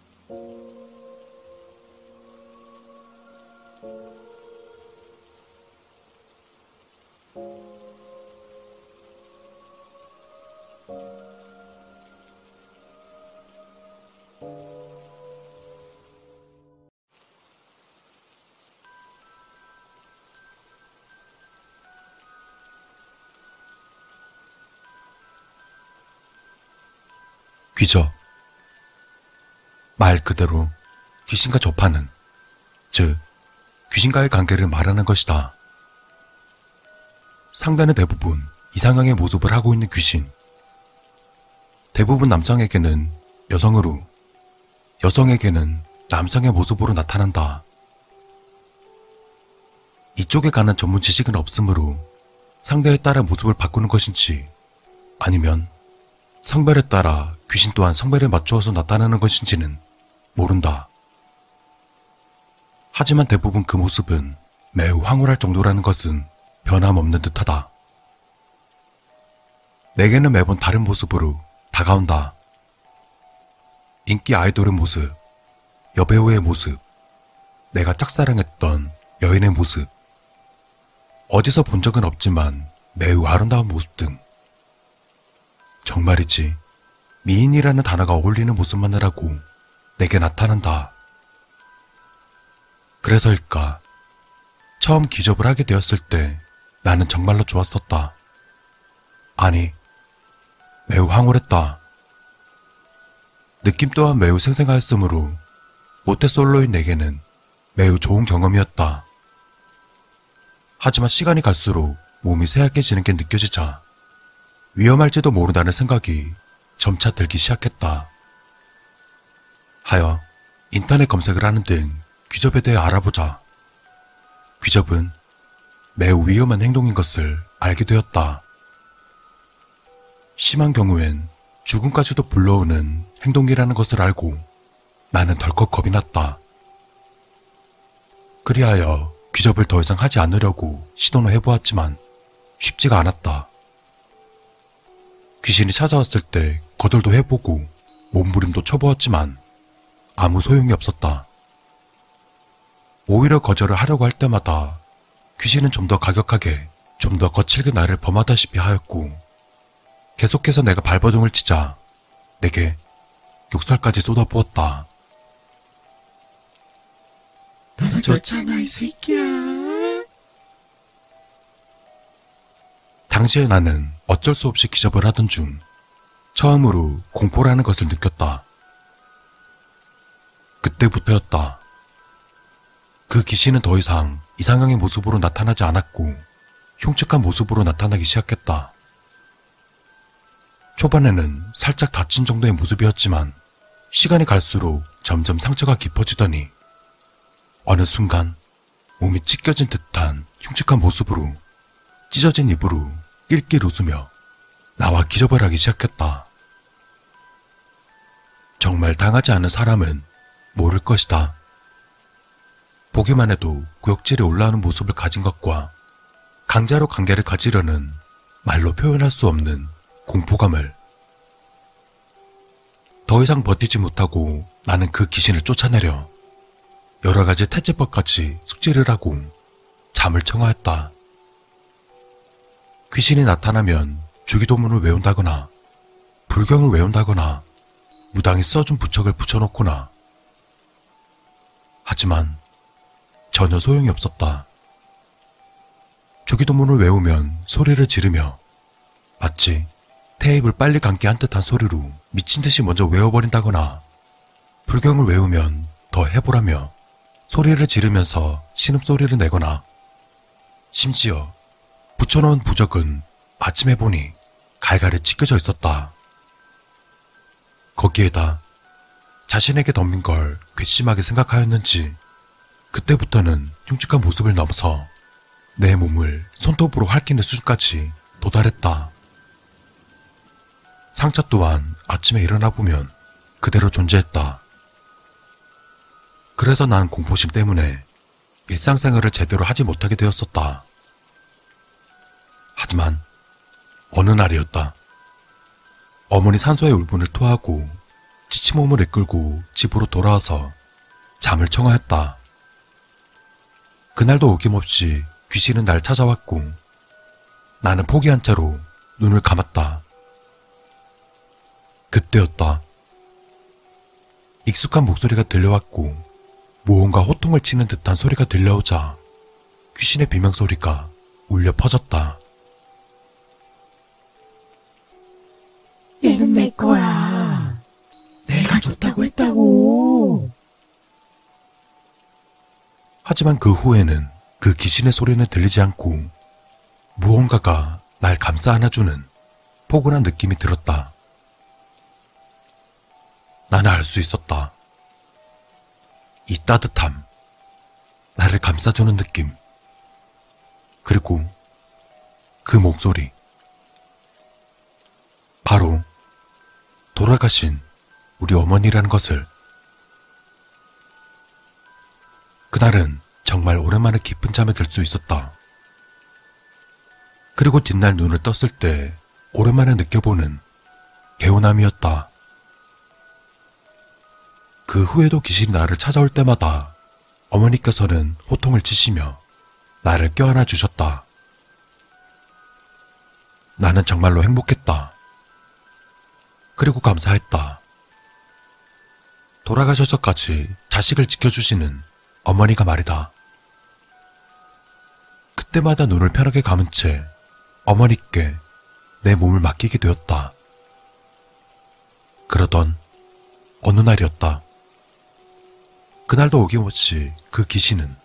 귀적, 말 그대로 귀신과 접하는, 즉 귀신과의 관계를 말하는 것이다. 상대는 대부분 이상형의 모습을 하고 있는 귀신, 대부분 남성에게는 여성으로, 여성에게는 남성의 모습으로 나타난다. 이쪽에 관한 전문 지식은 없으므로 상대에 따라 모습을 바꾸는 것인지 아니면 성별에 따라 귀신 또한 성별에 맞추어서 나타나는 것인지는 모른다. 하지만 대부분 그 모습은 매우 황홀할 정도라는 것은 변함없는 듯하다. 내게는 매번 다른 모습으로 다가온다. 인기 아이돌의 모습, 여배우의 모습, 내가 짝사랑했던 여인의 모습, 어디서 본 적은 없지만 매우 아름다운 모습 등 정말이지 미인이라는 단어가 어울리는 모습만이라고 내게 나타난다. 그래서일까 처음 기접을 하게 되었을 때 나는 정말로 좋았었다. 아니, 매우 황홀했다. 느낌 또한 매우 생생하였으므로 모태솔로인 내게는 매우 좋은 경험이었다. 하지만 시간이 갈수록 몸이 쇠약해지는 게 느껴지자 위험할지도 모른다는 생각이 점차 들기 시작했다. 하여 인터넷 검색을 하는 등 귀접에 대해 알아보자. 귀접은 매우 위험한 행동인 것을 알게 되었다. 심한 경우엔 죽음까지도 불러오는 행동이라는 것을 알고 나는 덜컥 겁이 났다. 그리하여 귀접을 더 이상 하지 않으려고 시도는 해보았지만 쉽지가 않았다. 귀신이 찾아왔을 때 거절도 해보고 몸부림도 쳐보았지만 아무 소용이 없었다. 오히려 거절을 하려고 할 때마다 귀신은 좀 더 가격하게, 좀 더 거칠게 나를 범하다시피 하였고 계속해서 내가 발버둥을 치자 내게 욕설까지 쏟아부었다. 나도 좋잖아, 이 새끼야. 당시에 나는 어쩔 수 없이 기접을 하던 중 처음으로 공포라는 것을 느꼈다. 그때부터였다. 그 귀신은 더 이상 이상형의 모습으로 나타나지 않았고 흉측한 모습으로 나타나기 시작했다. 초반에는 살짝 다친 정도의 모습이었지만 시간이 갈수록 점점 상처가 깊어지더니 어느 순간 몸이 찢겨진 듯한 흉측한 모습으로 찢어진 입으로 낄낄 웃으며 나와 기접을 하기 시작했다. 정말 당하지 않은 사람은 모를 것이다. 보기만 해도 구역질이 올라오는 모습을 가진 것과 강제로 관계를 가지려는 말로 표현할 수 없는 공포감을 더 이상 버티지 못하고 나는 그 귀신을 쫓아내려 여러 가지 퇴치법같이 숙제를 하고 잠을 청하였다. 귀신이 나타나면 주기도문을 외운다거나 불경을 외운다거나 무당이 써준 부책을 붙여놓거나 하지만 전혀 소용이 없었다. 주기도문을 외우면 소리를 지르며 마치 테이블 빨리 감기 한 듯한 소리로 미친 듯이 먼저 외워버린다거나 불경을 외우면 더 해보라며 소리를 지르면서 신음소리를 내거나 심지어 붙여놓은 부적은 아침에 보니 갈갈이 찢겨져 있었다. 거기에다 자신에게 덤빈 걸 괘씸하게 생각하였는지 그때부터는 흉측한 모습을 넘어서 내 몸을 손톱으로 핥기는 수준까지 도달했다. 상처 또한 아침에 일어나 보면 그대로 존재했다. 그래서 난 공포심 때문에 일상생활을 제대로 하지 못하게 되었었다. 하지만 어느 날이었다. 어머니 산소에 울분을 토하고 지친 몸을 이끌고 집으로 돌아와서 잠을 청하였다. 그날도 어김없이 귀신은 날 찾아왔고 나는 포기한 채로 눈을 감았다. 그때였다. 익숙한 목소리가 들려왔고 무언가 호통을 치는 듯한 소리가 들려오자 귀신의 비명소리가 울려 퍼졌다. 얘는 내 거야. 내가 좋다고 했다고. 하지만 그 후에는 그 귀신의 소리는 들리지 않고 무언가가 날 감싸 안아주는 포근한 느낌이 들었다. 나는 알 수 있었다. 이 따뜻함, 나를 감싸주는 느낌, 그리고 그 목소리. 바로 돌아가신 우리 어머니라는 것을. 그날은 정말 오랜만에 깊은 잠에 들 수 있었다. 그리고 뒷날 눈을 떴을 때 오랜만에 느껴보는 개운함이었다. 그 후에도 귀신이 나를 찾아올 때마다 어머니께서는 호통을 치시며 나를 껴안아 주셨다. 나는 정말로 행복했다. 그리고 감사했다. 돌아가셔서까지 자식을 지켜주시는 어머니가 말이다. 그때마다 눈을 편하게 감은 채 어머니께 내 몸을 맡기게 되었다. 그러던 어느 날이었다. 그날도 어김없이 그 귀신은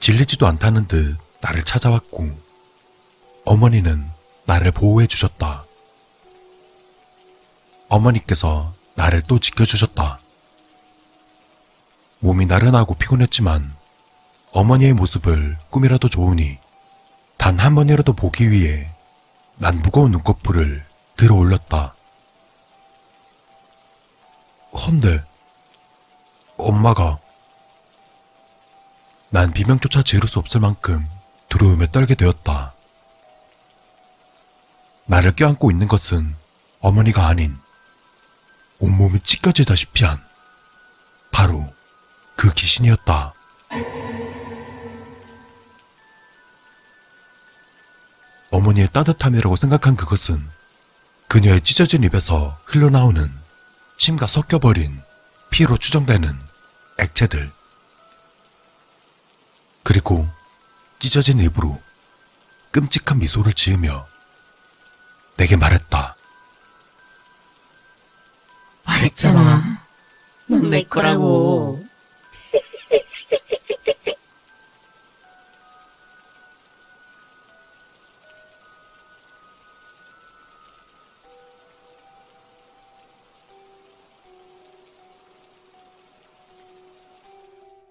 질리지도 않다는 듯 나를 찾아왔고 어머니는 나를 보호해 주셨다. 어머니께서 나를 또 지켜주셨다. 몸이 나른하고 피곤했지만 어머니의 모습을 꿈이라도 좋으니 단 한 번이라도 보기 위해 난 무거운 눈꺼풀을 들어 올렸다. 헌데 엄마가... 난 비명조차 지를 수 없을 만큼 두려움에 떨게 되었다. 나를 껴안고 있는 것은 어머니가 아닌, 온몸이 찢겨지다시피 한 바로 그 귀신이었다. 어머니의 따뜻함이라고 생각한 그것은 그녀의 찢어진 입에서 흘러나오는 침과 섞여버린 피로 추정되는 액체들, 그리고 찢어진 입으로 끔찍한 미소를 지으며 내게 말했다. 말했잖아, 넌 내 거라고.